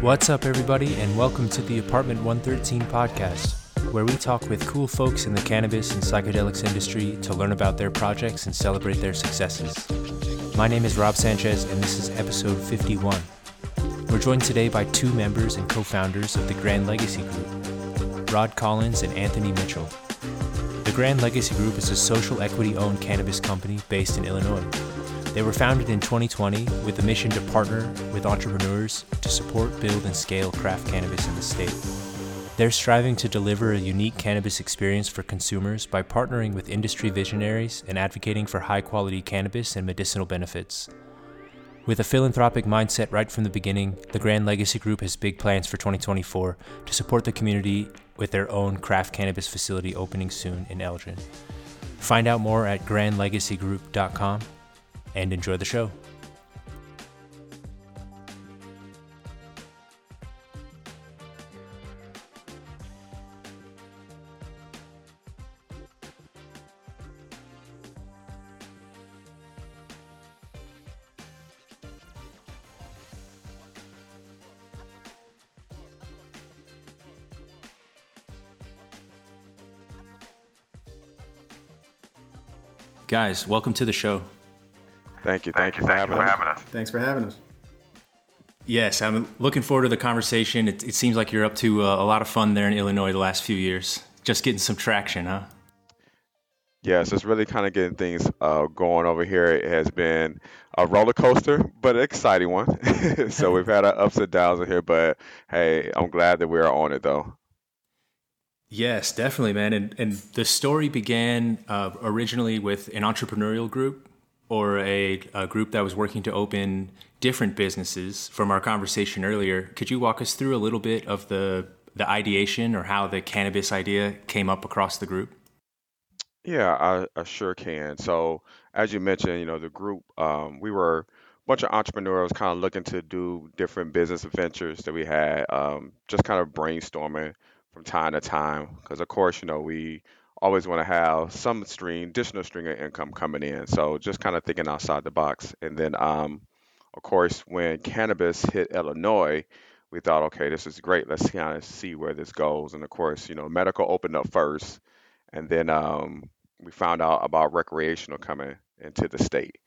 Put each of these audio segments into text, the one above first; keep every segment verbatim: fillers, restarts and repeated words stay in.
What's up, everybody, and welcome to the Apartment one thirteen podcast, where we talk with cool folks in the cannabis and psychedelics industry to learn about their projects and celebrate their successes. My name is Rob Sanchez, and this is episode fifty-one. We're joined today by two members and co-founders of the Grand Legacy Group, Rod Collins and Anthony Mitchell. The Grand Legacy Group is a social equity-owned cannabis company based in Illinois. They were founded in twenty twenty with the mission to partner with entrepreneurs to support, build, and scale craft cannabis in the state. They're striving to deliver a unique cannabis experience for consumers by partnering with industry visionaries and advocating for high-quality cannabis and medicinal benefits. With a philanthropic mindset right from the beginning, the Grand Legacy Group has big plans for twenty twenty-four to support the community with their own craft cannabis facility opening soon in Elgin. Find out more at grand legacy group dot com. And enjoy the show. Guys, welcome to the show. Thank you. Thank, thank you. For thank you for having us. Thanks for having us. Yes, I'm looking forward to the conversation. It, it seems like you're up to uh, a lot of fun there in Illinois the last few years. Just getting some traction, huh? Yes, it's really kind of getting things uh, going over here. It has been a roller coaster, but an exciting one. So we've had our ups and downs in here, but hey, I'm glad that we're on it though. Yes, definitely, man. And, and the story began uh, originally with an entrepreneurial group, or a, a group that was working to open different businesses. From our conversation earlier, could you walk us through a little bit of the, the ideation or how the cannabis idea came up across the group? Yeah, I, I sure can. So as you mentioned, you know, the group, um, we were a bunch of entrepreneurs kind of looking to do different business ventures that we had, um, just kind of brainstorming from time to time. Because of course, you know, we always want to have some stream, additional stream of income coming in. So just kind of thinking outside the box. And then, um, of course, when cannabis hit Illinois, we thought, okay, this is great. Let's kind of see where this goes. And of course, you know, medical opened up first. And then um, we found out about recreational coming into the state.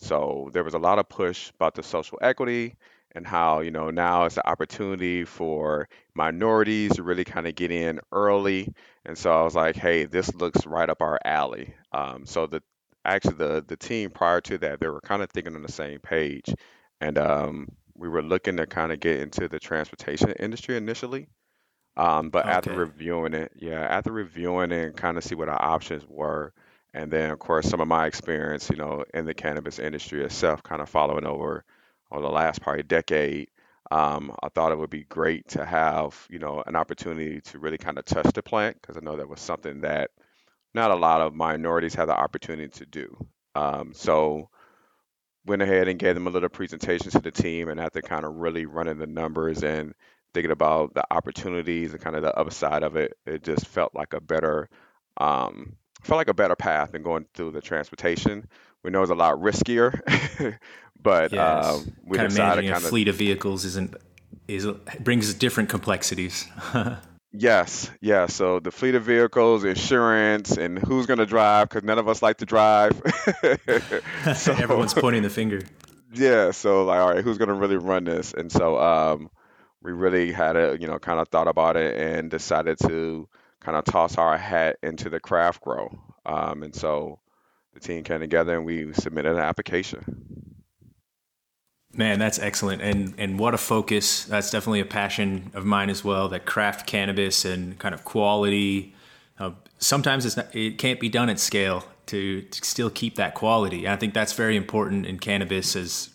So there was a lot of push about the social equity and how, you know, now it's an opportunity for minorities to really kind of get in early. And so I was like, hey, this looks right up our alley. Um, so the actually the the team prior to that, they were kind of thinking on the same page. And um, we were looking to kind of get into the transportation industry initially. Um, but okay. after reviewing it, yeah, after reviewing it and kind of see what our options were. And then, of course, some of my experience, you know, in the cannabis industry itself, kind of following over over the last probably decade, um, I thought it would be great to have, you know, an opportunity to really kind of touch the plant, because I know that was something that not a lot of minorities had the opportunity to do. Um, so went ahead and gave them a little presentation to the team, and after kind of really running the numbers and thinking about the opportunities and kind of the other side of it, it just felt like a better um, felt like a better path than going through the transportation. We know it's a lot riskier, but yes. um, we kind decided of managing kind a of, fleet of vehicles isn't is brings different complexities. yes, yeah. So the fleet of vehicles, insurance, and who's going to drive, because none of us like to drive. So, everyone's pointing the finger. Yeah. So like, all right, who's going to really run this? And so um, we really had a you know kind of thought about it and decided to kind of toss our hat into the craft grow. Um, and so the team came together and we submitted an application. Man, that's excellent. And and what a focus. That's definitely a passion of mine as well, that craft cannabis and kind of quality. Uh, sometimes it's not, it can't be done at scale to, to still keep that quality. And I think that's very important in cannabis, as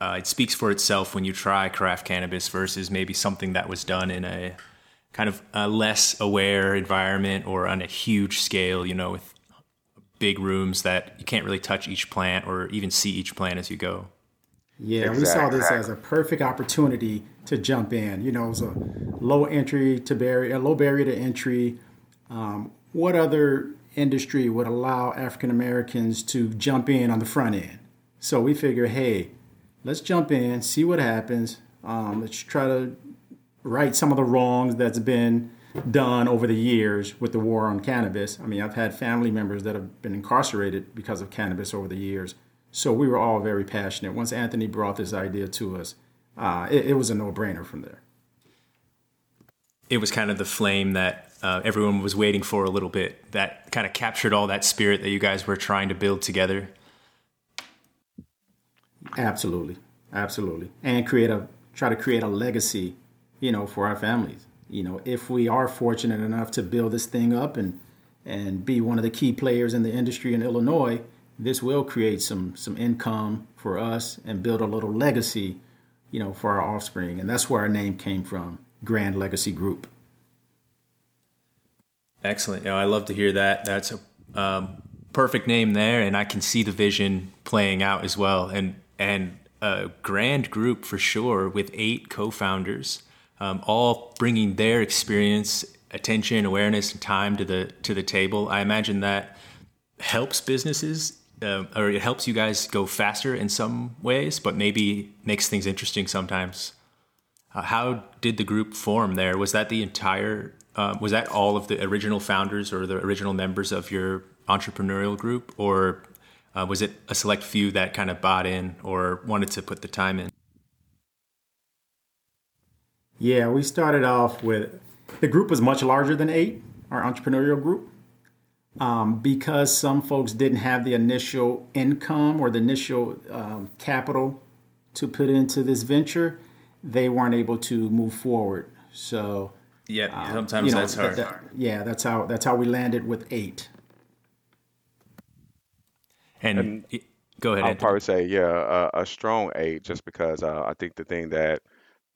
uh, it speaks for itself when you try craft cannabis versus maybe something that was done in a kind of a less aware environment or on a huge scale, you know, with big rooms that you can't really touch each plant or even see each plant as you go. Yeah, exactly. We saw this as a perfect opportunity to jump in. You know, it was a low entry to barrier, a low barrier to entry. Um, what other industry would allow African Americans to jump in on the front end? So we figured, hey, let's jump in, see what happens. Um, let's try to right some of the wrongs that's been done over the years with the war on cannabis. I mean, I've had family members that have been incarcerated because of cannabis over the years. So we were all very passionate. Once Anthony brought this idea to us, uh, it, it was a no-brainer from there. It was kind of the flame that uh, everyone was waiting for a little bit. That kind of captured all that spirit that you guys were trying to build together. Absolutely. Absolutely. And create a try to create a legacy, you know, for our families. You know, if we are fortunate enough to build this thing up and and be one of the key players in the industry in Illinois, this will create some some income for us and build a little legacy, you know, for our offspring. And that's where our name came from, Grand Legacy Group. Excellent. You know, I love to hear that. That's a um, perfect name there. And I can see the vision playing out as well. And and a grand group for sure with eight co-founders, um, all bringing their experience, attention, awareness, and time to the to the table. I imagine that helps businesses. Uh, or it helps you guys go faster in some ways, but maybe makes things interesting sometimes. Uh, how did the group form there? Was that the entire, uh, was that all of the original founders or the original members of your entrepreneurial group? Or uh, was it a select few that kind of bought in or wanted to put the time in? Yeah, we started off with, the group was much larger than eight, our entrepreneurial group. Um, because some folks didn't have the initial income or the initial um, capital to put into this venture, they weren't able to move forward. So yeah, um, sometimes you know, that's hard. That, that, yeah, that's how that's how we landed with eight. And, and it, go ahead. I'd probably say yeah, uh, a strong eight, just because uh, I think the thing that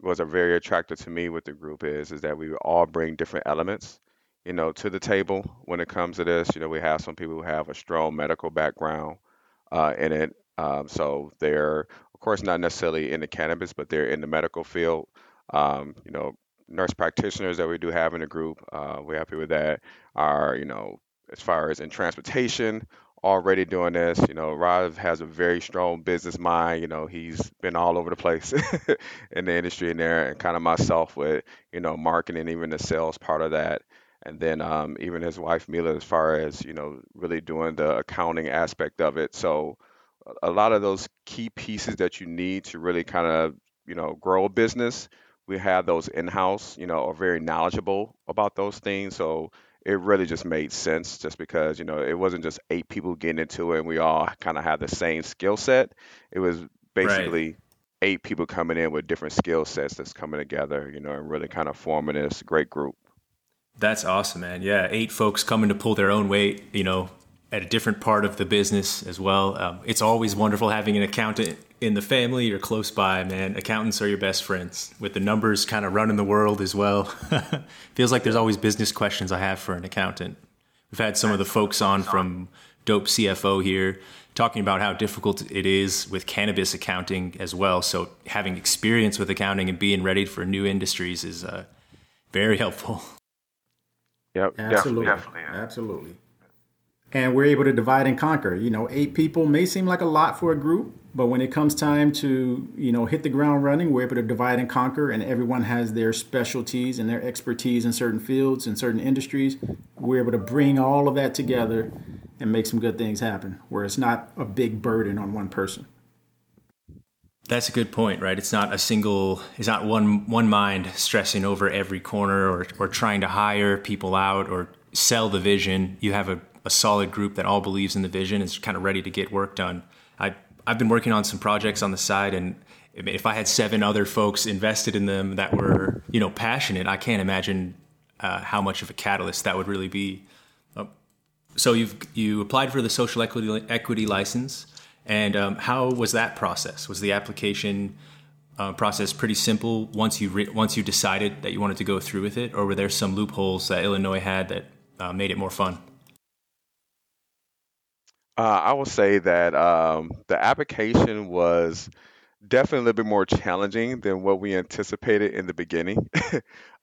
was a very attractive to me with the group is is that we all bring different elements, you know, to the table when it comes to this. You know, we have some people who have a strong medical background uh, in it. Um, so they're, of course, not necessarily in the cannabis, but they're in the medical field. Um, you know, nurse practitioners that we do have in the group, uh, we're happy with that, are, you know, as far as in transportation, already doing this. You know, Rod has a very strong business mind. You know, he's been all over the place in the industry in there, and kind of myself with, you know, marketing, even the sales part of that. And then um, even his wife, Mila, as far as, you know, really doing the accounting aspect of it. So a lot of those key pieces that you need to really kind of, you know, grow a business, we have those in-house, you know, are very knowledgeable about those things. So it really just made sense just because, you know, it wasn't just eight people getting into it and we all kind of had the same skill set. It was basically right. Eight people coming in with different skill sets that's coming together, you know, and really kind of forming this great group. That's awesome, man. Yeah. Eight folks coming to pull their own weight, you know, at a different part of the business as well. Um, it's always wonderful having an accountant in the family or close by, man. Accountants are your best friends with the numbers kind of running the world as well. Feels like there's always business questions I have for an accountant. We've had some of the folks on from Dope C F O here talking about how difficult it is with cannabis accounting as well. So having experience with accounting and being ready for new industries is uh, very helpful. Yep, absolutely, definitely, yeah. absolutely. And we're able to divide and conquer. You know, eight people may seem like a lot for a group, but when it comes time to, you know, hit the ground running, we're able to divide and conquer, and everyone has their specialties and their expertise in certain fields and certain industries. We're able to bring all of that together and make some good things happen, where it's not a big burden on one person. That's a good point, right? It's not a single, it's not one one mind stressing over every corner or, or trying to hire people out or sell the vision. You have a, a solid group that all believes in the vision and is kind of ready to get work done. I, I've been working on some projects on the side, and if I had seven other folks invested in them that were, you know, passionate, I can't imagine uh, how much of a catalyst that would really be. Uh, so you've you applied for the social equity equity license. And um, how was that process? Was the application uh, process pretty simple once you re- once you decided that you wanted to go through with it? Or were there some loopholes that Illinois had that uh, made it more fun? Uh, I will say that um, the application was definitely a little bit more challenging than what we anticipated in the beginning.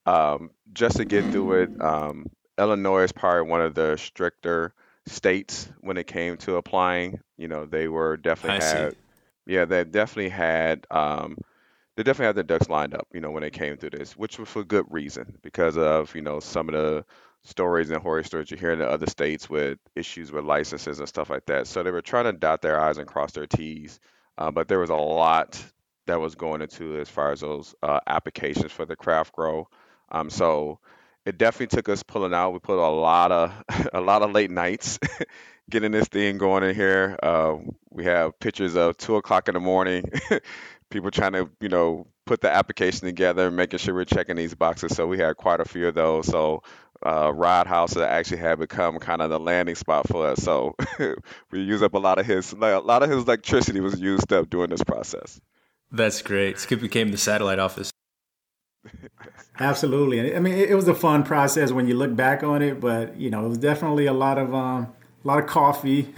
um, just to get through it, um, Illinois is probably one of the stricter states when it came to applying. You know, they were definitely I had, see. yeah, they definitely had, um, they definitely had their ducks lined up. You know, when they came through this, which was for good reason because of you know some of the stories and horror stories you hear in the other states with issues with licenses and stuff like that. So they were trying to dot their I's and cross their T's, uh, but there was a lot that was going into as far as those uh, applications for the craft grow. Um, so it definitely took us pulling out. We put a lot of a lot of late nights getting this thing going in here. Uh, we have pictures of two o'clock in the morning, people trying to, you know, put the application together, making sure we're checking these boxes. So we had quite a few of those. So Uh, Rod House actually had become kind of the landing spot for us, so we used up a lot of his, like, a lot of his electricity was used up during this process. That's great. Skip became the satellite office. Absolutely. I mean, it was a fun process when you look back on it, but you know, it was definitely a lot of um, a lot of coffee,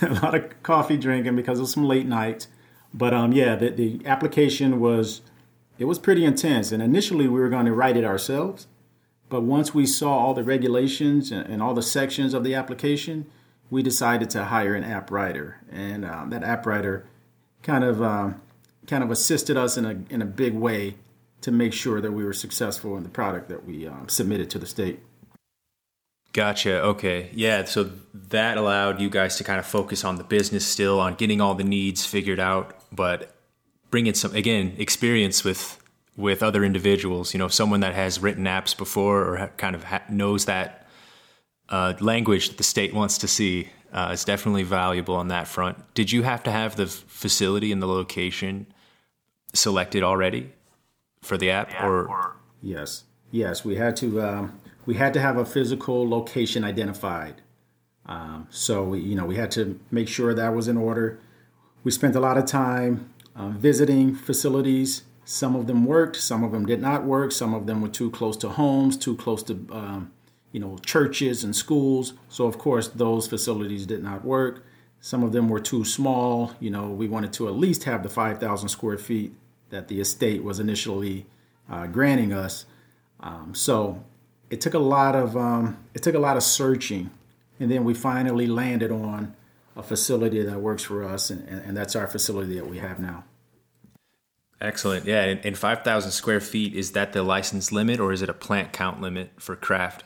a lot of coffee drinking because it was some late nights. But um, yeah, the, the application was it was pretty intense, and initially we were going to write it ourselves. But once we saw all the regulations and all the sections of the application, we decided to hire an app writer, and um, that app writer kind of um, kind of assisted us in a in a big way to make sure that we were successful in the product that we um, submitted to the state. Gotcha. Okay. Yeah. So that allowed you guys to kind of focus on the business still, on getting all the needs figured out, but bringing some again experience with. with other individuals, you know, someone that has written apps before or ha- kind of ha- knows that uh, language that the state wants to see uh, is definitely valuable on that front. Did you have to have the facility and the location selected already for the app? Yeah, or? or yes, yes, we had to. Um, we had to have a physical location identified. Um, so we, you know, we had to make sure that was in order. We spent a lot of time uh, visiting facilities. Some of them worked, some of them did not work. Some of them were too close to homes, too close to, um, you know, churches and schools. So, of course, those facilities did not work. Some of them were too small. You know, we wanted to at least have the five thousand square feet that the estate was initially uh, granting us. Um, so it took a lot of um, it took a lot of searching. And then we finally landed on a facility that works for us. And, and that's our facility that we have now. Excellent. Yeah. And, and five thousand square feet, is that the license limit or is it a plant count limit for craft?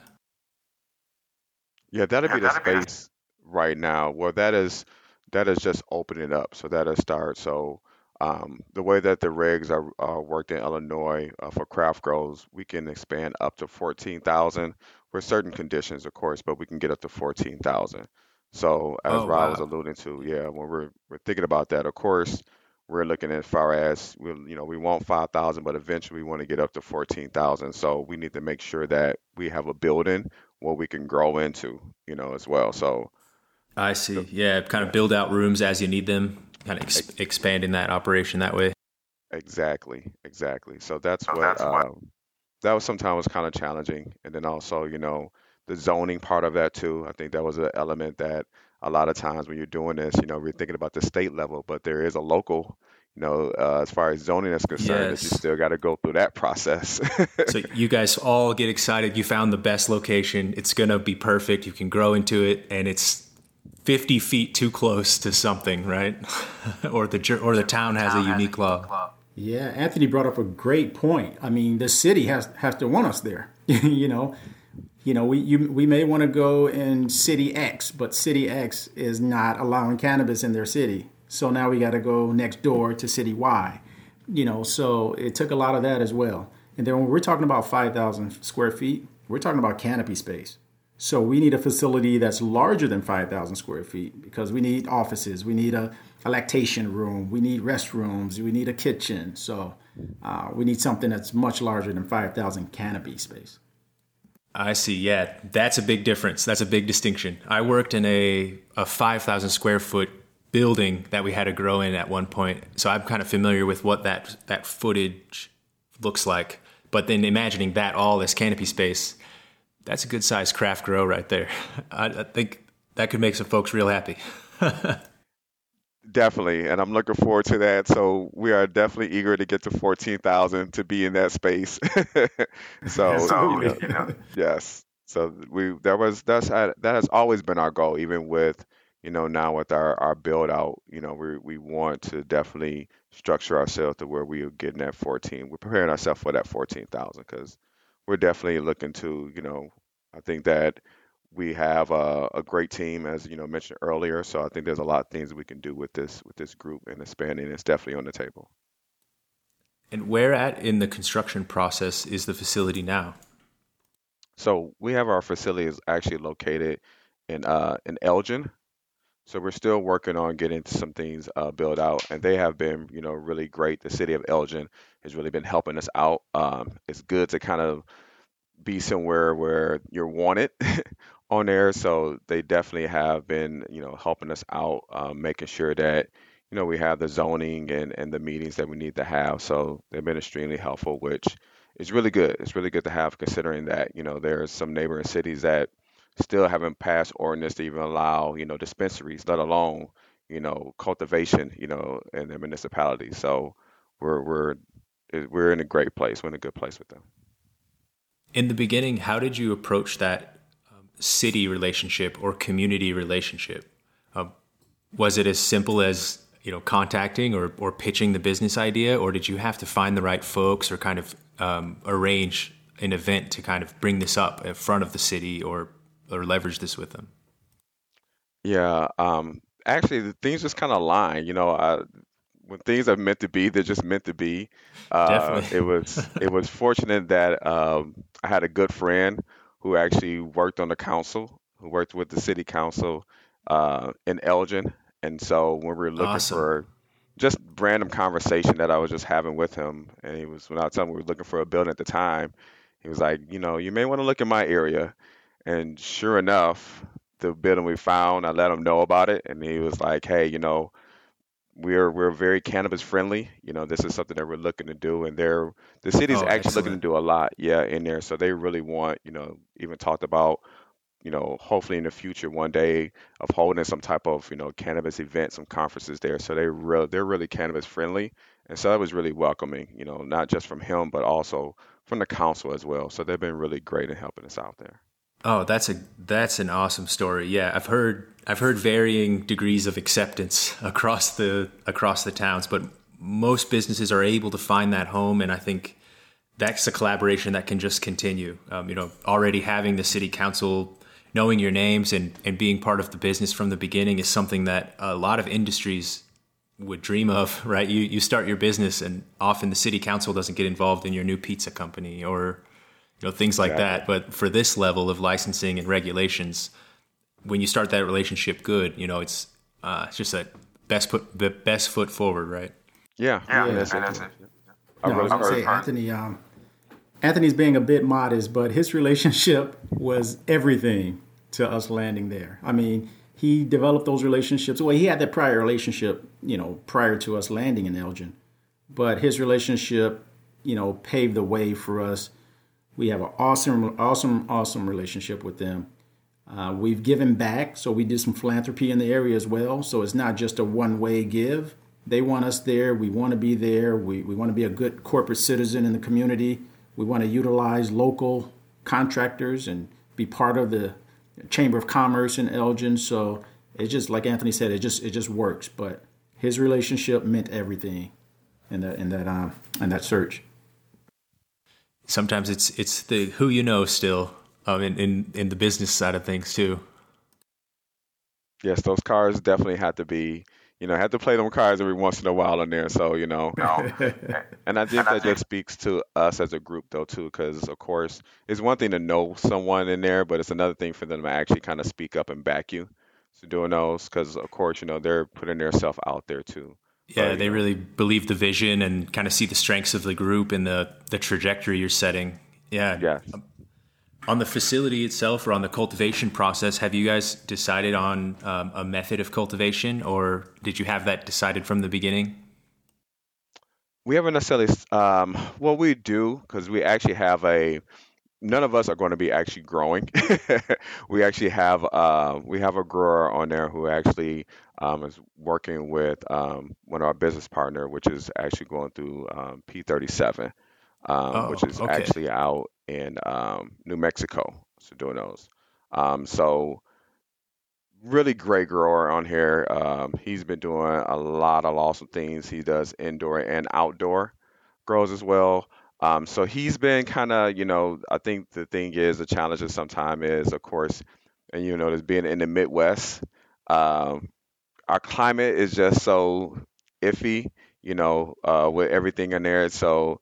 Yeah, that'd be the space right now. Well, that is, that is just opening up. So that'll start. So um, the way that the regs are, are worked in Illinois uh, for craft grows, we can expand up to fourteen thousand with certain conditions, of course, but we can get up to fourteen thousand. So as oh, Rod wow. was alluding to, yeah, when we're, we're thinking about that, of course, we're looking as far as, we, you know, we want five thousand, but eventually we want to get up to fourteen thousand. So we need to make sure that we have a building where we can grow into, you know, as well. So I see. The, yeah. Kind of build out rooms as you need them, kind of ex- expanding that operation that way. Exactly. Exactly. So that's oh, what, that's uh, that was sometimes was kind of challenging. And then also, you know, the zoning part of that too. I think that was an element that, a lot of times when you're doing this, you know, we're thinking about the state level, but there is a local, you know, uh, as far as zoning is concerned, yes. that you still got to go through that process. So you guys all get excited. You found the best location. It's going to be perfect. You can grow into it. And it's fifty feet too close to something, right? or the or the town has the town a has unique a law. law. Yeah. Anthony brought up a great point. I mean, the city has, has to want us there, you know. You know, we you, we may want to go in City X, but City X is not allowing cannabis in their city. So now we got to go next door to City Y. You know, so it took a lot of that as well. And then when we're talking about five thousand square feet, we're talking about canopy space. So we need a facility that's larger than five thousand square feet because we need offices. We need a, a lactation room. We need restrooms. We need a kitchen. So uh, we need something that's much larger than five thousand canopy space. I see. Yeah, that's a big difference. That's a big distinction. I worked in a, a five thousand square foot building that we had to grow in at one point. So I'm kind of familiar with what that that footage looks like. But then imagining that all as canopy space, that's a good size craft grow right there. I, I think that could make some folks real happy. Definitely. And I'm looking forward to that. So we are definitely eager to get to fourteen thousand to be in that space. so, so you know, you know. Yes. So we, that was, that's, that has always been our goal, even with, you know, now with our, our build out, you know, we, we want to definitely structure ourselves to where we are getting that fourteen. We're preparing ourselves for that fourteen thousand because we're definitely looking to, you know, I think that we have a, a great team, as you know mentioned earlier. So I think there's a lot of things we can do with this with this group, and expanding is definitely on the table. And where at in the construction process is the facility now? So we have our facility is actually located in uh, in Elgin. So we're still working on getting some things uh, built out, and they have been, you know, really great. The city of Elgin has really been helping us out. Um, it's good to kind of be somewhere where you're wanted on there. So they definitely have been, you know, helping us out, um, making sure that, you know, we have the zoning and, and the meetings that we need to have. So they've been extremely helpful, which is really good. It's really good to have, considering that, you know, there's some neighboring cities that still haven't passed ordinance to even allow, you know, dispensaries, let alone, you know, cultivation, you know, in their municipality. So we're, we're, we're in a great place. We're in a good place with them. In the beginning, how did you approach that um, city relationship or community relationship? Uh, was it as simple as, you know, contacting or, or pitching the business idea, or did you have to find the right folks or kind of um, arrange an event to kind of bring this up in front of the city or, or leverage this with them? Yeah, um, actually, the things just kind of align. You know, I, when things are meant to be, they're just meant to be. Uh, it was it was fortunate that um, I had a good friend who actually worked on the council, who worked with the city council uh, in Elgin. And so when we were looking awesome. for just random conversation that I was just having with him, and he was, when I was telling him we were looking for a building at the time, he was like, you know, you may want to look in my area. And sure enough, the building we found, I let him know about it. And he was like, hey, you know, We're we're very cannabis friendly. You know, this is something that we're looking to do, and they're the city's oh, actually excellent. looking to do a lot, yeah, in there. So they really want, you know, even talked about, you know, hopefully in the future one day of holding some type of, you know, cannabis event, some conferences there. So they re- they're really cannabis friendly, and so that was really welcoming, you know, not just from him but also from the council as well. So they've been really great in helping us out there. Oh, that's a that's an awesome story. Yeah, I've heard I've heard varying degrees of acceptance across the across the towns, but most businesses are able to find that home, and I think that's a collaboration that can just continue. Um, you know, already having the city council knowing your names and, and being part of the business from the beginning is something that a lot of industries would dream of, right? You you start your business, and often the city council doesn't get involved in your new pizza company or, you know, things like exactly. that. But for this level of licensing and regulations, when you start that relationship good, you know, it's uh, it's just that best put the best foot forward, right? Yeah. Yeah, yeah. That's it. That's it. I, no, really I would say part. Anthony, um, Anthony's being a bit modest, but his relationship was everything to us landing there. I mean, he developed those relationships. Well, he had that prior relationship, you know, prior to us landing in Elgin, but his relationship, you know, paved the way for us. We have an awesome, awesome, awesome relationship with them. Uh, we've given back, so we did some philanthropy in the area as well. So it's not just a one-way give. They want us there. We want to be there. We we want to be a good corporate citizen in the community. We want to utilize local contractors and be part of the Chamber of Commerce in Elgin. So it just, like Anthony said, it just it just works. But his relationship meant everything in that in that um in that search. Sometimes it's it's the who you know still um, in, in, in the business side of things too. Yes, those cards definitely have to be, you know, have to play them cards every once in a while in there. So, you know, no. And I think that just speaks to us as a group though too, because of course it's one thing to know someone in there, but it's another thing for them to actually kind of speak up and back you. So doing those, because of course, you know, they're putting their self out there too. Yeah, they really believe the vision and kind of see the strengths of the group and the, the trajectory you're setting. Yeah. Yeah. On the facility itself or on the cultivation process, have you guys decided on um, a method of cultivation, or did you have that decided from the beginning? We haven't necessarily. Um, well, we do, because we actually have a none of us are going to be actually growing. We actually have uh, we have a grower on there who actually um, is working with um, one of our business partner, which is actually going through um, P thirty-seven, um, oh, which is okay. actually out in um, New Mexico. So doing those. Um, so really great grower on here. Um, he's been doing a lot of awesome things. He does indoor and outdoor grows as well. Um, so he's been kind of, you know, I think the thing is, the challenge is sometimes is, of course, and you know, being in the Midwest, um, our climate is just so iffy, you know, uh, with everything in there. So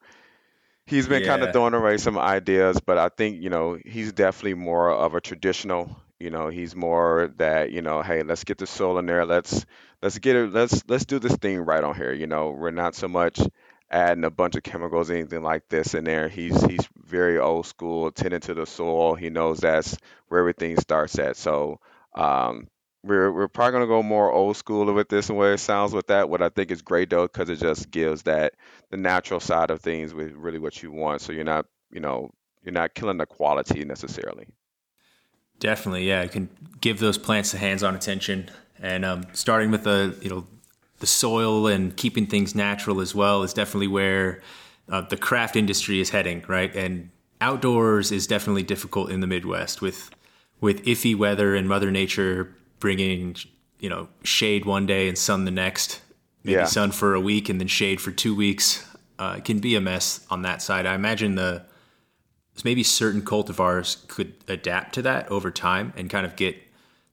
he's been yeah. kind of throwing away some ideas, but I think, you know, he's definitely more of a traditional, you know, he's more that, you know, hey, let's get the soil in there. Let's, let's get it. Let's, let's do this thing right on here. You know, we're not so much adding a bunch of chemicals, anything like this in there. He's he's very old school, tending to the soil. He knows that's where everything starts at. So um, we're we're probably gonna go more old school with this and where it sounds with that. What I think is great though, because it just gives that the natural side of things with really what you want. So you're not you know you're not killing the quality necessarily. Definitely, yeah. You can give those plants the hands-on attention, and um, starting with the you know. the soil and keeping things natural as well is definitely where uh, the craft industry is heading, right? And outdoors is definitely difficult in the Midwest with with iffy weather and Mother Nature bringing, you know, shade one day and sun the next. Maybe yeah. sun for a week and then shade for two weeks. Uh, it can be a mess on that side. I imagine the maybe certain cultivars could adapt to that over time and kind of get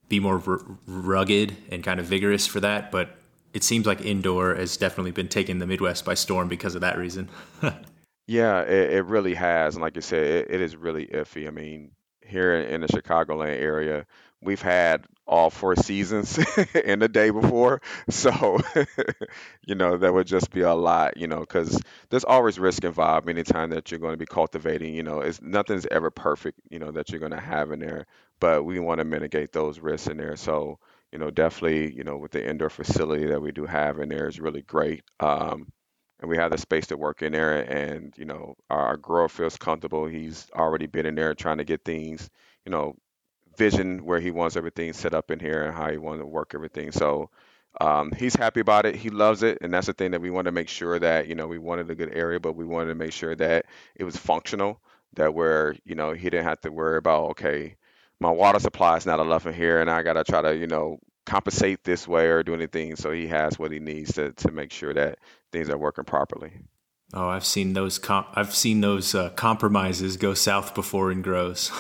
be more r- rugged and kind of vigorous for that, but it seems like indoor has definitely been taking the Midwest by storm because of that reason. yeah, it, it really has. And like you said, it, it is really iffy. I mean, here in, in the Chicagoland area, we've had all four seasons in the day before. So, you know, that would just be a lot, you know, because there's always risk involved anytime that you're going to be cultivating. You know, it's nothing's ever perfect, you know, that you're going to have in there. But we want to mitigate those risks in there. So, you know, definitely, you know, with the indoor facility that we do have in there is really great. Um, and we have the space to work in there and, you know, our, our grower feels comfortable. He's already been in there trying to get things, you know, vision where he wants everything set up in here and how he wants to work everything. So um, he's happy about it. He loves it. And that's the thing that we want to make sure that, you know, we wanted a good area, but we wanted to make sure that it was functional, that where, you know, he didn't have to worry about, okay, my water supply is not enough in here and I got to try to, you know, compensate this way or do anything. So he has what he needs to, to make sure that things are working properly. Oh, I've seen those, comp- I've seen those uh, compromises go south before in grows.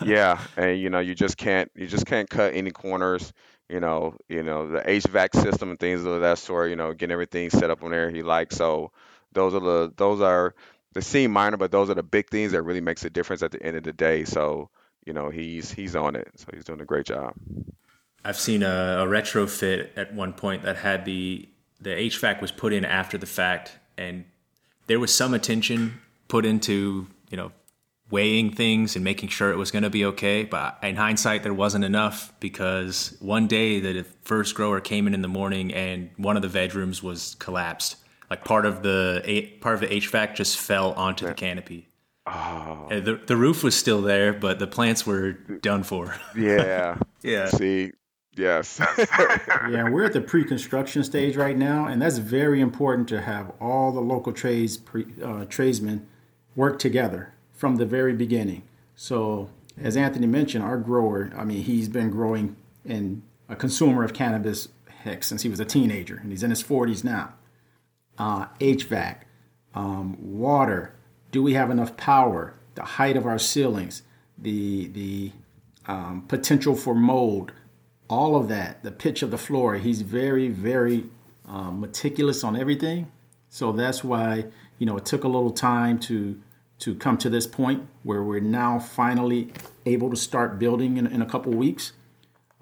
yeah. And you know, you just can't, you just can't cut any corners, you know, you know, the H V A C system and things of that sort, you know, getting everything set up on there he likes. So those are the, those are, they seem minor, but those are the big things that really makes a difference at the end of the day. So, you know, he's he's on it. So he's doing a great job. I've seen a, a retrofit at one point that had the the H V A C was put in after the fact. And there was some attention put into, you know, weighing things and making sure it was going to be okay. But in hindsight, there wasn't enough because one day the first grower came in in the morning and one of the bedrooms was collapsed. Like part of the part of the H V A C just fell onto yeah. the canopy. Oh. The the roof was still there, but the plants were done for. Yeah. yeah. See, yes. yeah, we're at the pre-construction stage right now, and that's very important to have all the local trades pre, uh, tradesmen work together from the very beginning. So, as Anthony mentioned, our grower, I mean, he's been growing and a consumer of cannabis, heck, since he was a teenager, and he's in his forties now. Uh, H V A C, um, water. Do we have enough power? The height of our ceilings, the the um, potential for mold, all of that, the pitch of the floor. He's very, very um, meticulous on everything. So that's why, you know, it took a little time to to come to this point where we're now finally able to start building in, in a couple weeks.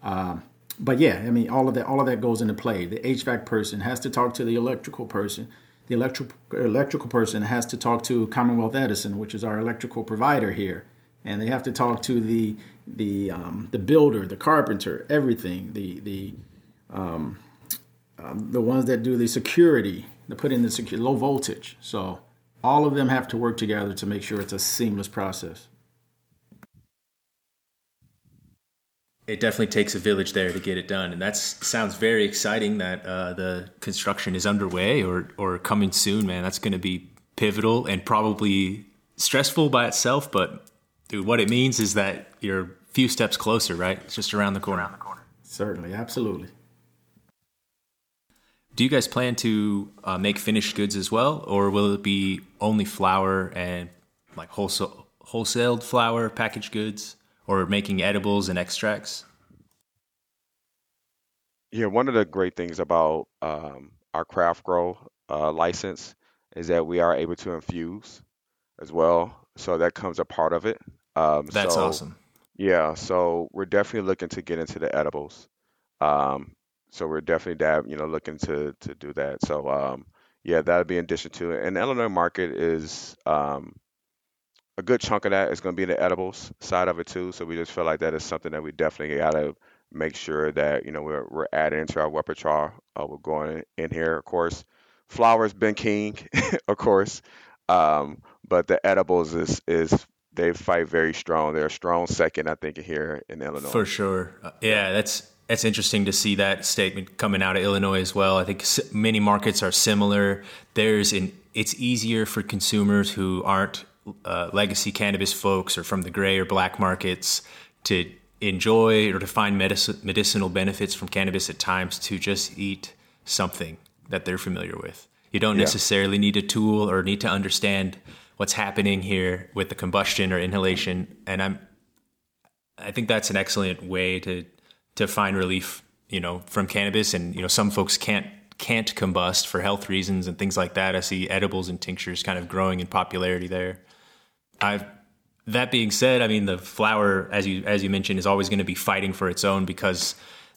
Um, but yeah, I mean, all of that, all of that goes into play. The H V A C person has to talk to the electrical person. The electric, electrical person has to talk to Commonwealth Edison, which is our electrical provider here, and they have to talk to the the um, the builder, the carpenter, everything. The the um, um, the ones that do the security, they put in the secu- low voltage. So all of them have to work together to make sure it's a seamless process. it definitely takes a village there to get it done. And that sounds very exciting that uh, the construction is underway or, or coming soon, man. That's going to be pivotal and probably stressful by itself. But dude, what it means is that you're a few steps closer, right? It's just around the corner. Around the corner. Certainly. Absolutely. Do you guys plan to uh, make finished goods as well, or will it be only flour and like wholesale, wholesaled flour, packaged goods, or making edibles and extracts? Yeah, one of the great things about um, our craft grow uh, license is that we are able to infuse as well. So that comes a part of it. Um, That's so, awesome. Yeah, so we're definitely looking to get into the edibles. Um, so we're definitely dab, you know, looking to to do that. So um, yeah, that'd be in addition to it. And the Illinois market is um, a good chunk of that is going to be the edibles side of it too. So we just feel like that is something that we definitely got to make sure that, you know, we're we're adding into our repertoire. Uh, we're going in here, of course. Flour's been king, of course. Um, but the edibles is, is they fight very strong. They're a strong second, I think, here in Illinois. For sure. Uh, yeah, that's that's interesting to see that statement coming out of Illinois as well. I think many markets are similar. There's an it's easier for consumers who aren't uh, legacy cannabis folks or from the gray or black markets to enjoy or to find medic- medicinal benefits from cannabis at times to just eat something that they're familiar with. You don't yeah. necessarily need a tool or need to understand what's happening here with the combustion or inhalation. And I'm, I think that's an excellent way to, to find relief, you know, from cannabis. And, you know, some folks can't, can't combust for health reasons and things like that. I see edibles and tinctures kind of growing in popularity there. I've, that being said, I mean, the flower, as you, as you mentioned, is always going to be fighting for its own, because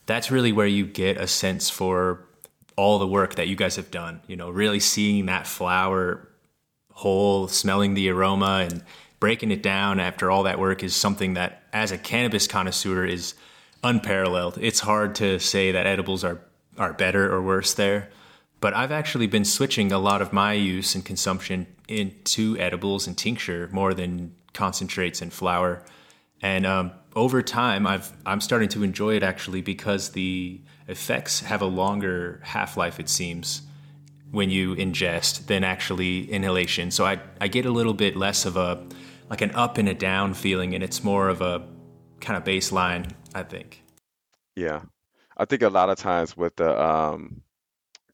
that's really where you get a sense for all the work that you guys have done, you know, really seeing that flower whole, smelling the aroma and breaking it down after all that work is something that as a cannabis connoisseur is unparalleled. It's hard to say that edibles are, are better or worse there, but I've actually been switching a lot of my use and consumption into edibles and tincture more than concentrates and flower. And, um, over time, I've, I'm starting to enjoy it actually, because the effects have a longer half-life, it seems, when you ingest than actually inhalation. So I, I get a little bit less of a, like an up and a down feeling, and it's more of a kind of baseline, I think. Yeah. I think a lot of times with the um,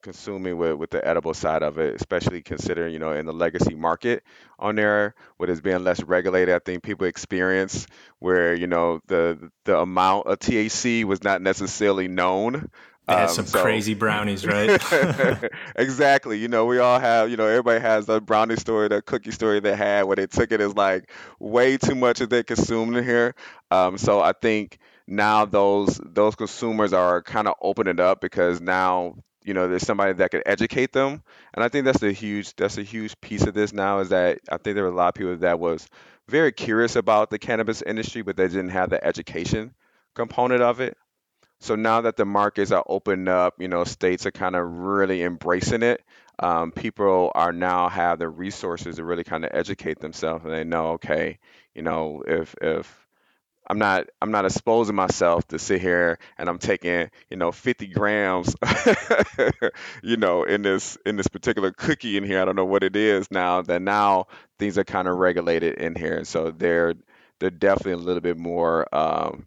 consuming with, with the edible side of it, especially considering, you know, in the legacy market on there, what is being less regulated, I think people experience where, you know, the the amount of T H C was not necessarily known. They had um, some so, crazy brownies, right? Exactly. You know, we all have, you know, everybody has the brownie story, the cookie story they had where they took it as like way too much as they consumed in here. Um, so I think now those those consumers are kind of opening up, because now, you know, there's somebody that could educate them. And I think that's a huge that's a huge piece of this now, is that I think there were a lot of people that was very curious about the cannabis industry, but they didn't have the education component of it. So now that the markets are opened up, you know, states are kind of really embracing it. Um, people are now have the resources to really kind of educate themselves, and they know, okay, you know, if if I'm not I'm not exposing myself to sit here and I'm taking, you know, fifty grams, you know, in this in this particular cookie in here, I don't know what it is now. That now things are kind of regulated in here, so they're they're definitely a little bit more. Um,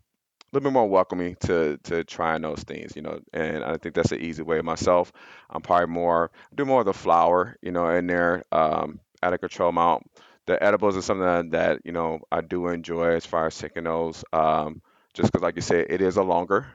A little bit more welcoming to to trying those things, you know, and I think that's an easy way. Myself, I'm probably more do more of the flour, you know, in there um, at a control amount. The edibles are something that, you know, I do enjoy as far as taking those, um, just because, like you said, it is a longer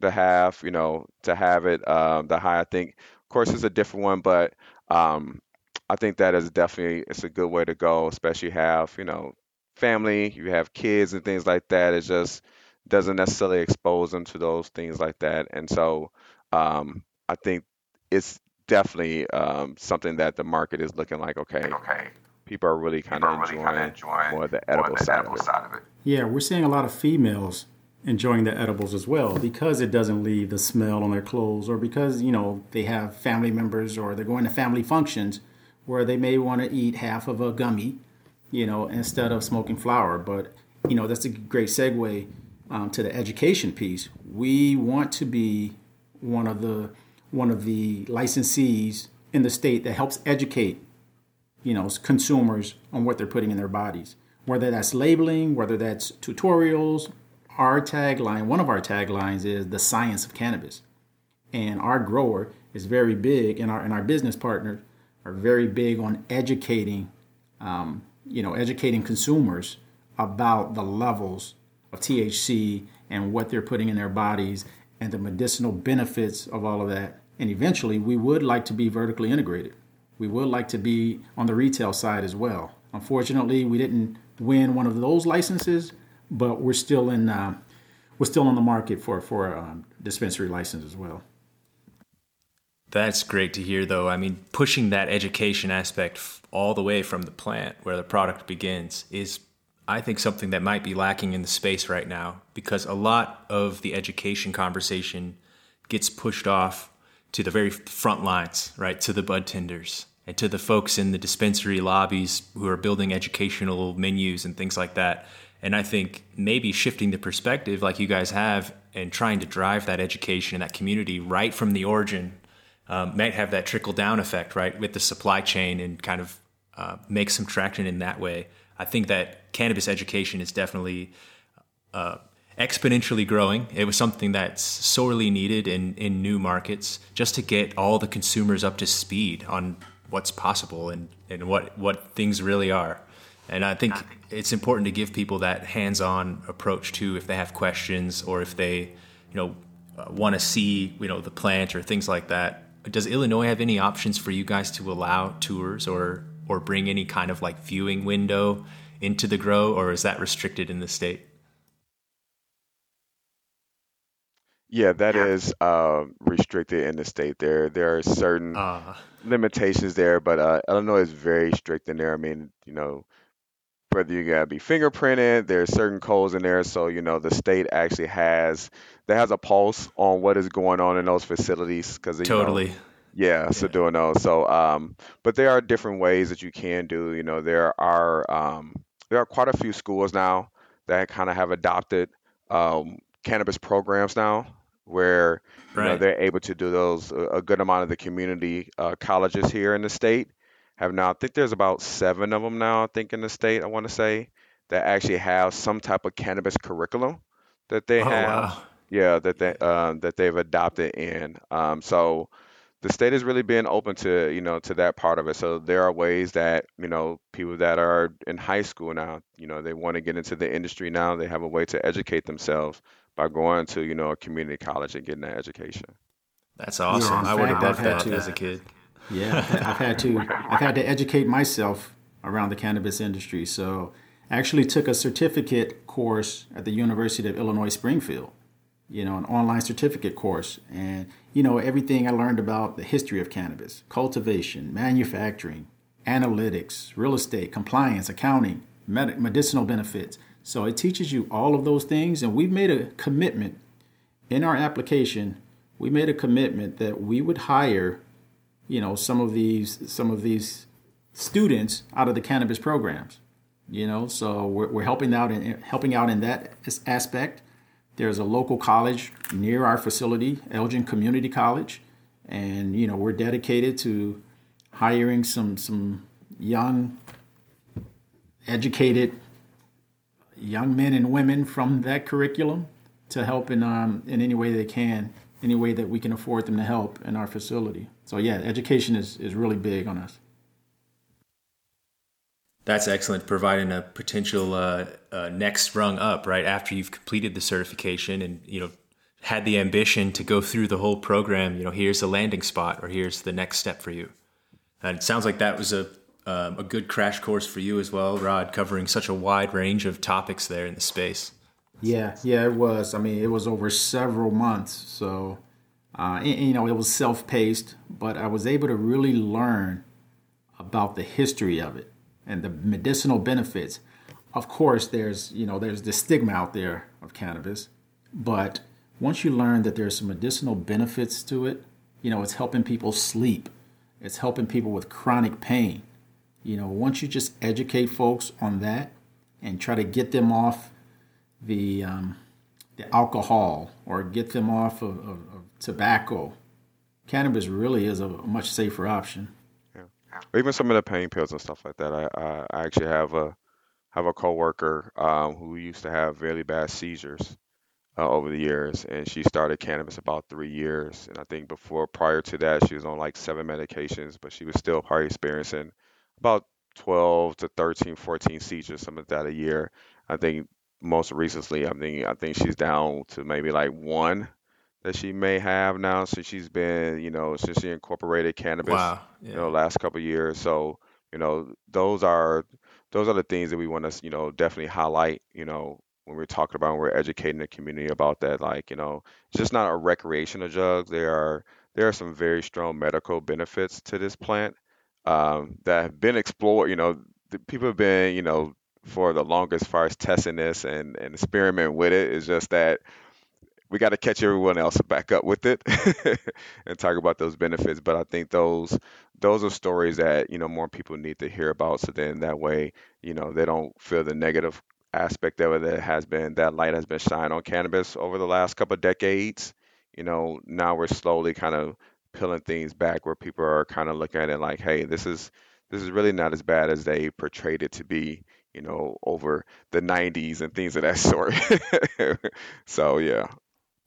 to have, you know, to have it. Um, the high, I think, of course, is a different one, but um, I think that is definitely it's a good way to go, especially have, you know, family, you have kids and things like that. It's just doesn't necessarily expose them to those things like that. And so um, I think it's definitely um, something that the market is looking like, okay, okay. people are really kind of really enjoying, enjoying more of the edible, the side, edible of side of it. Yeah, we're seeing a lot of females enjoying the edibles as well, because it doesn't leave the smell on their clothes, or because, you know, they have family members or they're going to family functions where they may want to eat half of a gummy, you know, instead of smoking flour. But, you know, that's a great segue um, to the education piece, we want to be one of the one of the licensees in the state that helps educate, you know, consumers on what they're putting in their bodies, whether that's labeling, whether that's tutorials. Our tagline, one of our taglines, is the science of cannabis, and our grower is very big, and our and our business partners are very big on educating, um, you know, educating consumers about the levels of T H C and what they're putting in their bodies and the medicinal benefits of all of that. And eventually, we would like to be vertically integrated. We would like to be on the retail side as well. Unfortunately, we didn't win one of those licenses, but we're still in uh, we're still on the market for for a dispensary license as well. That's great to hear, though. I mean, pushing that education aspect all the way from the plant where the product begins is, I think, something that might be lacking in the space right now, because a lot of the education conversation gets pushed off to the very front lines, right? To the bud tenders and to the folks in the dispensary lobbies who are building educational menus and things like that. And I think maybe shifting the perspective like you guys have and trying to drive that education and that community right from the origin um, might have that trickle down effect, right? With the supply chain, and kind of uh, make some traction in that way. I think that cannabis education is definitely uh, exponentially growing. It was something that's sorely needed in, in new markets, just to get all the consumers up to speed on what's possible and, and what, what things really are. And I think it's important to give people that hands-on approach too, if they have questions or if they, you know, want to see, you know, the plant or things like that. Does Illinois have any options for you guys to allow tours or or bring any kind of like viewing window into the grow, or is that restricted in the state? Yeah, that is uh, restricted in the state. There, there are certain uh. limitations there, but uh, Illinois is very strict in there. I mean, you know, whether you gotta be fingerprinted, there are certain codes in there. So, you know, the state actually has that has a pulse on what is going on in those facilities. Because totally. You know, yeah, yeah, so doing those. So, um, but there are different ways that you can do. You know, there are um, there are quite a few schools now that kind of have adopted um, cannabis programs now, where right. you know, they're able to do those. A good amount of the community uh, colleges here in the state have now, I think there's about seven of them now, I think in the state, I want to say, that actually have some type of cannabis curriculum that they oh, have. Wow. Yeah, that, they, uh, that they've adopted in. Um, so the state has really been open to, you know, to that part of it. So there are ways that, you know, people that are in high school now, you know, they want to get into the industry now, they have a way to educate themselves by going to, you know, a community college and getting that education. That's awesome. Yeah, I would have loved that too as a kid. Yeah, I've had to I've had to educate myself around the cannabis industry. So I actually took a certificate course at the University of Illinois Springfield, you know, an online certificate course. And, you know, everything I learned about the history of cannabis, cultivation, manufacturing, analytics, real estate, compliance, accounting, med- medicinal benefits. So it teaches you all of those things. And we've made a commitment in our application. We made a commitment that we would hire, you know, some of these some of these students out of the cannabis programs, you know, so we're, we're helping out in helping out in that aspect. There's a local college near our facility, Elgin Community College, and you know we're dedicated to hiring some some young, educated young men and women from that curriculum to help in um in any way they can, any way that we can afford them to help in our facility. So yeah, education is, is really big on us. That's excellent, providing a potential uh, uh, next rung up, right? After you've completed the certification and, you know, had the ambition to go through the whole program, you know, here's the landing spot or here's the next step for you. And it sounds like that was a, um, a good crash course for you as well, Rod, covering such a wide range of topics there in the space. Yeah, yeah, it was. I mean, it was over several months, so... Uh, and, you know, it was self-paced, but I was able to really learn about the history of it and the medicinal benefits. Of course, there's, you know, there's the stigma out there of cannabis, but once you learn that there's some medicinal benefits to it, you know, it's helping people sleep. It's helping people with chronic pain. You know, once you just educate folks on that and try to get them off the um, the alcohol or get them off of, of, of tobacco, cannabis really is a much safer option. Yeah. Or even some of the pain pills and stuff like that. I, I, I actually have a have a coworker um, who used to have really bad seizures uh, over the years, and she started cannabis about three years. And I think before, prior to that, she was on like seven medications, but she was still probably experiencing about twelve to thirteen, fourteen seizures, some of that a year. I think most recently, I think I think she's down to maybe like one that she may have now. So she's been, you know, since she incorporated cannabis, wow. yeah. you know, last couple of years. So, you know, those are those are the things that we want to, you know, definitely highlight, you know, when we're talking about, when we're educating the community about that. Like, you know, it's just not a recreational drug. There are there are some very strong medical benefits to this plant um, that have been explored. You know, the people have been, you know, for the longest, as far as testing this and, and experiment with it. It's just that we got to catch everyone else back up with it and talk about those benefits. But I think those those are stories that, you know, more people need to hear about. So then that way, you know, they don't feel the negative aspect of it that has been, that light has been shined on cannabis over the last couple of decades. You know, now we're slowly kind of peeling things back where people are kind of looking at it like, hey, this is this is really not as bad as they portrayed it to be, you know, over the nineties and things of that sort. So, yeah.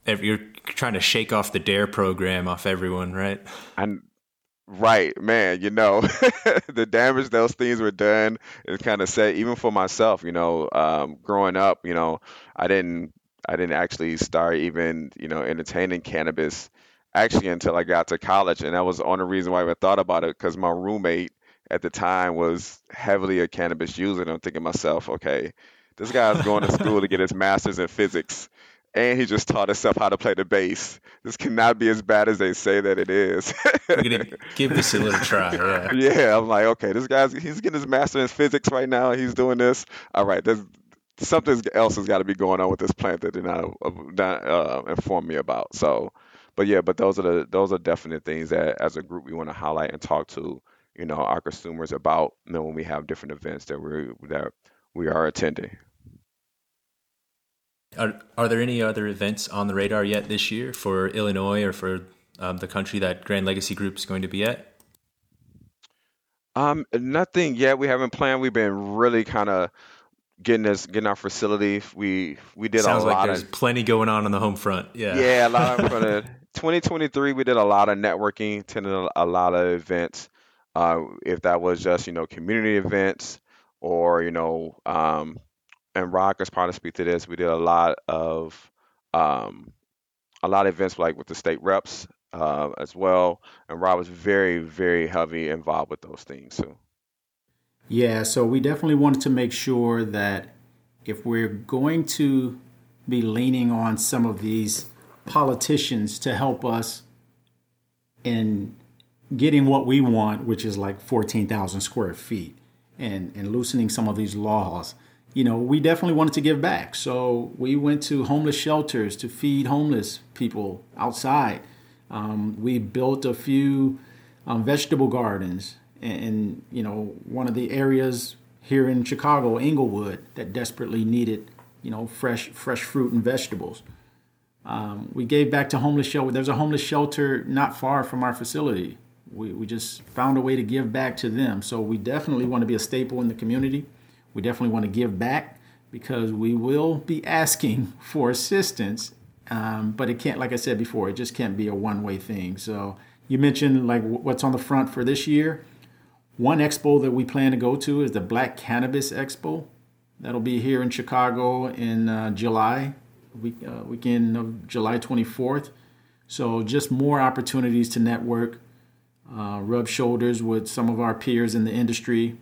If you're trying to shake off the D A R E program off everyone, right? I'm, right, man, you know, the damage those things were done is kind of sad, even for myself, you know, um, growing up, you know, I didn't, I didn't actually start even, you know, entertaining cannabis actually until I got to college. And that was the only reason why I even thought about it, because my roommate at the time was heavily a cannabis user. And I'm thinking to myself, okay, this guy's going to school to get his master's in physics, and he just taught himself how to play the bass. This cannot be as bad as they say that it is. We're gonna give this a little try. Yeah. yeah, I'm like, okay, this guy's he's getting his master in physics right now. He's doing this. All right, there's something else has got to be going on with this plant that they're not, not uh, inform me about. So, but yeah, but those are the those are definite things that as a group we want to highlight and talk to, you know, our consumers about, you know, when we have different events that we that we are attending. Are are there any other events on the radar yet this year for Illinois or for um, the country that Grand Legacy Group is going to be at? Um, nothing yet. We haven't planned. We've been really kind of getting this, getting our facility. We we did Sounds a lot. Like there's of, plenty going on on the home front. Yeah, yeah, a lot in front of twenty twenty-three. We did a lot of networking, attended a lot of events. Uh, if that was just, you know, community events or, you know. Um, And Rod is probably speak to this. We did a lot of um, a lot of events like with the state reps uh, as well. And Rod was very, very heavily involved with those things too. Yeah, so we definitely wanted to make sure that if we're going to be leaning on some of these politicians to help us in getting what we want, which is like fourteen thousand square feet, and, and loosening some of these laws, you know, we definitely wanted to give back. So we went to homeless shelters to feed homeless people outside. Um, we built a few um, vegetable gardens in, in, you know, one of the areas here in Chicago, Englewood, that desperately needed, you know, fresh fresh fruit and vegetables. Um, we gave back to homeless shelter. There's a homeless shelter not far from our facility. We, we just found a way to give back to them. So we definitely want to be a staple in the community. We definitely want to give back because we will be asking for assistance, um, but it can't, like I said before, it just can't be a one-way thing. So you mentioned like what's on the front for this year. One expo that we plan to go to is the Black Cannabis Expo. That'll be here in Chicago in uh, July, week, uh, weekend of July twenty-fourth. So just more opportunities to network, uh, rub shoulders with some of our peers in the industry.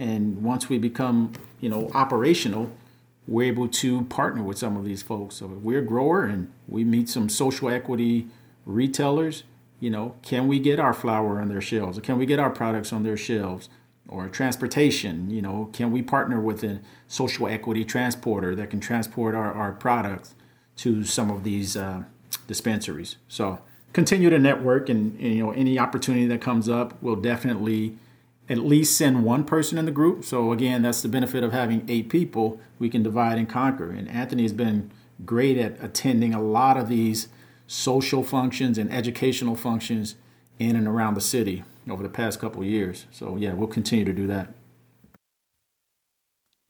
And once we become, you know, operational, we're able to partner with some of these folks. So if we're a grower and we meet some social equity retailers, you know, can we get our flour on their shelves? Or can we get our products on their shelves? Or transportation, you know, can we partner with a social equity transporter that can transport our, our products to some of these uh, dispensaries? So continue to network and, and, you know, any opportunity that comes up, we'll definitely at least send one person in the group. So again, that's the benefit of having eight people. We can divide and conquer. And Anthony has been great at attending a lot of these social functions and educational functions in and around the city over the past couple of years. So yeah, we'll continue to do that.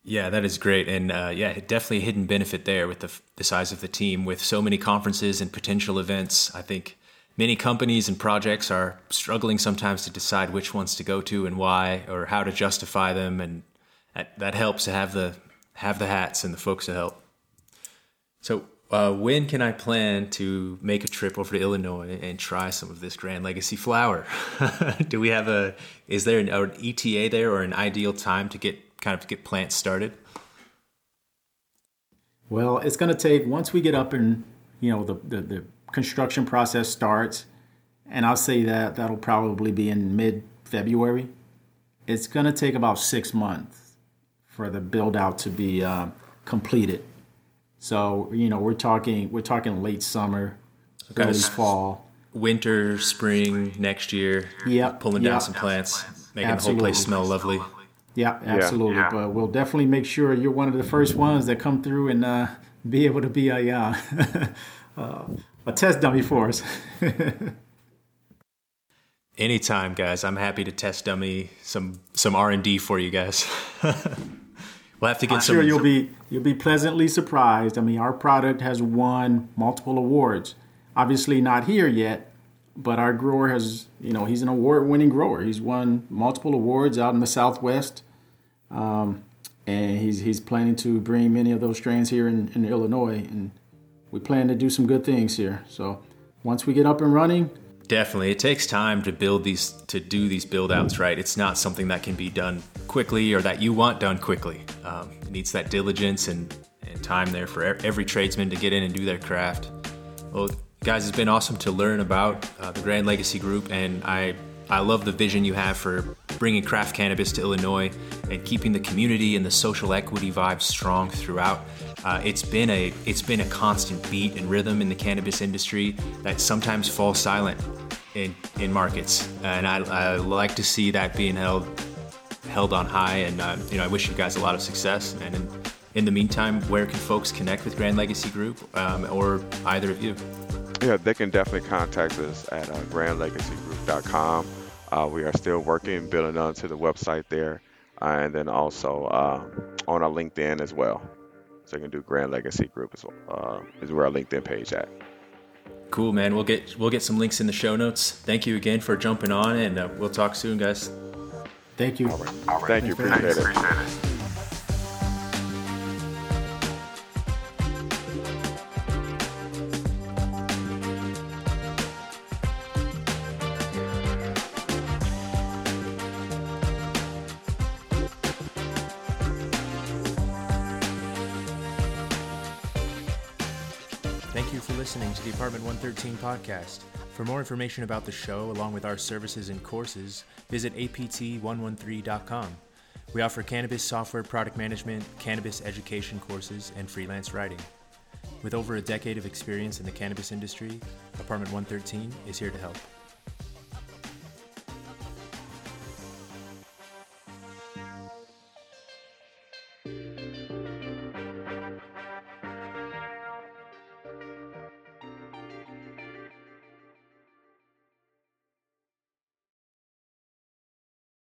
Yeah, that is great. And uh, yeah, definitely a hidden benefit there with the, the size of the team, with so many conferences and potential events. I think many companies and projects are struggling sometimes to decide which ones to go to and why, or how to justify them. And that, that helps to have the, have the hats and the folks to help. So uh, when can I plan to make a trip over to Illinois and try some of this Grand Legacy flower? Do we have a, is there an, an E T A there, or an ideal time to get, kind of get plants started? Well, it's going to take, once we get up and, you know, the, the, the construction process starts, and I'll say that that'll probably be in mid-February. It's going to take about six months for the build out to be uh, completed. So, you know, we're talking, we're talking late summer, okay, early fall. Winter, spring, next year. Yeah. Pulling yep. down some plants, making Absolutely. the whole place smell lovely. Yeah, absolutely. Yeah, yeah. But we'll definitely make sure you're one of the first ones that come through and uh, be able to be a, uh, uh, a test dummy for us. Anytime, guys. I'm happy to test dummy some some R and D for you guys. We'll have to get I'm some. I'm sure you'll be you'll be pleasantly surprised. I mean, our product has won multiple awards. Obviously, not here yet. But our grower has, you know, he's an award-winning grower. He's won multiple awards out in the Southwest, um, and he's he's planning to bring many of those strains here in, in Illinois, and we plan to do some good things here. So once we get up and running, definitely, it takes time to build these, to do these build-outs, right? It's not something that can be done quickly, or that you want done quickly. Um, it needs that diligence and, and time there for every tradesman to get in and do their craft. Well, guys, it's been awesome to learn about uh, the Grand Legacy Group, and I, I love the vision you have for bringing craft cannabis to Illinois and keeping the community and the social equity vibe strong throughout. Uh, it's been a it's been a constant beat and rhythm in the cannabis industry that sometimes falls silent in in markets, and I, I like to see that being held held on high. And uh, you know, I wish you guys a lot of success. And in, in the meantime, where can folks connect with Grand Legacy Group, um, or either of you? Yeah, they can definitely contact us at uh, grand legacy group dot com. Uh, we are still working, building onto the website there, uh, and then also uh, on our LinkedIn as well. So you can do Grand Legacy Group as well, uh, is where our LinkedIn page at. Cool, man. We'll get we'll get some links in the show notes. Thank you again for jumping on, and uh, we'll talk soon, guys. Thank you. All right. All right. Thank Thanks you. Appreciate it. Appreciate it. Listening to the Apt one thirteen podcast. For more information about the show, along with our services and courses, visit A P T one one three dot com. We offer cannabis software product management, cannabis education courses, and freelance writing. With over a decade of experience in the cannabis industry, Apt one thirteen is here to help.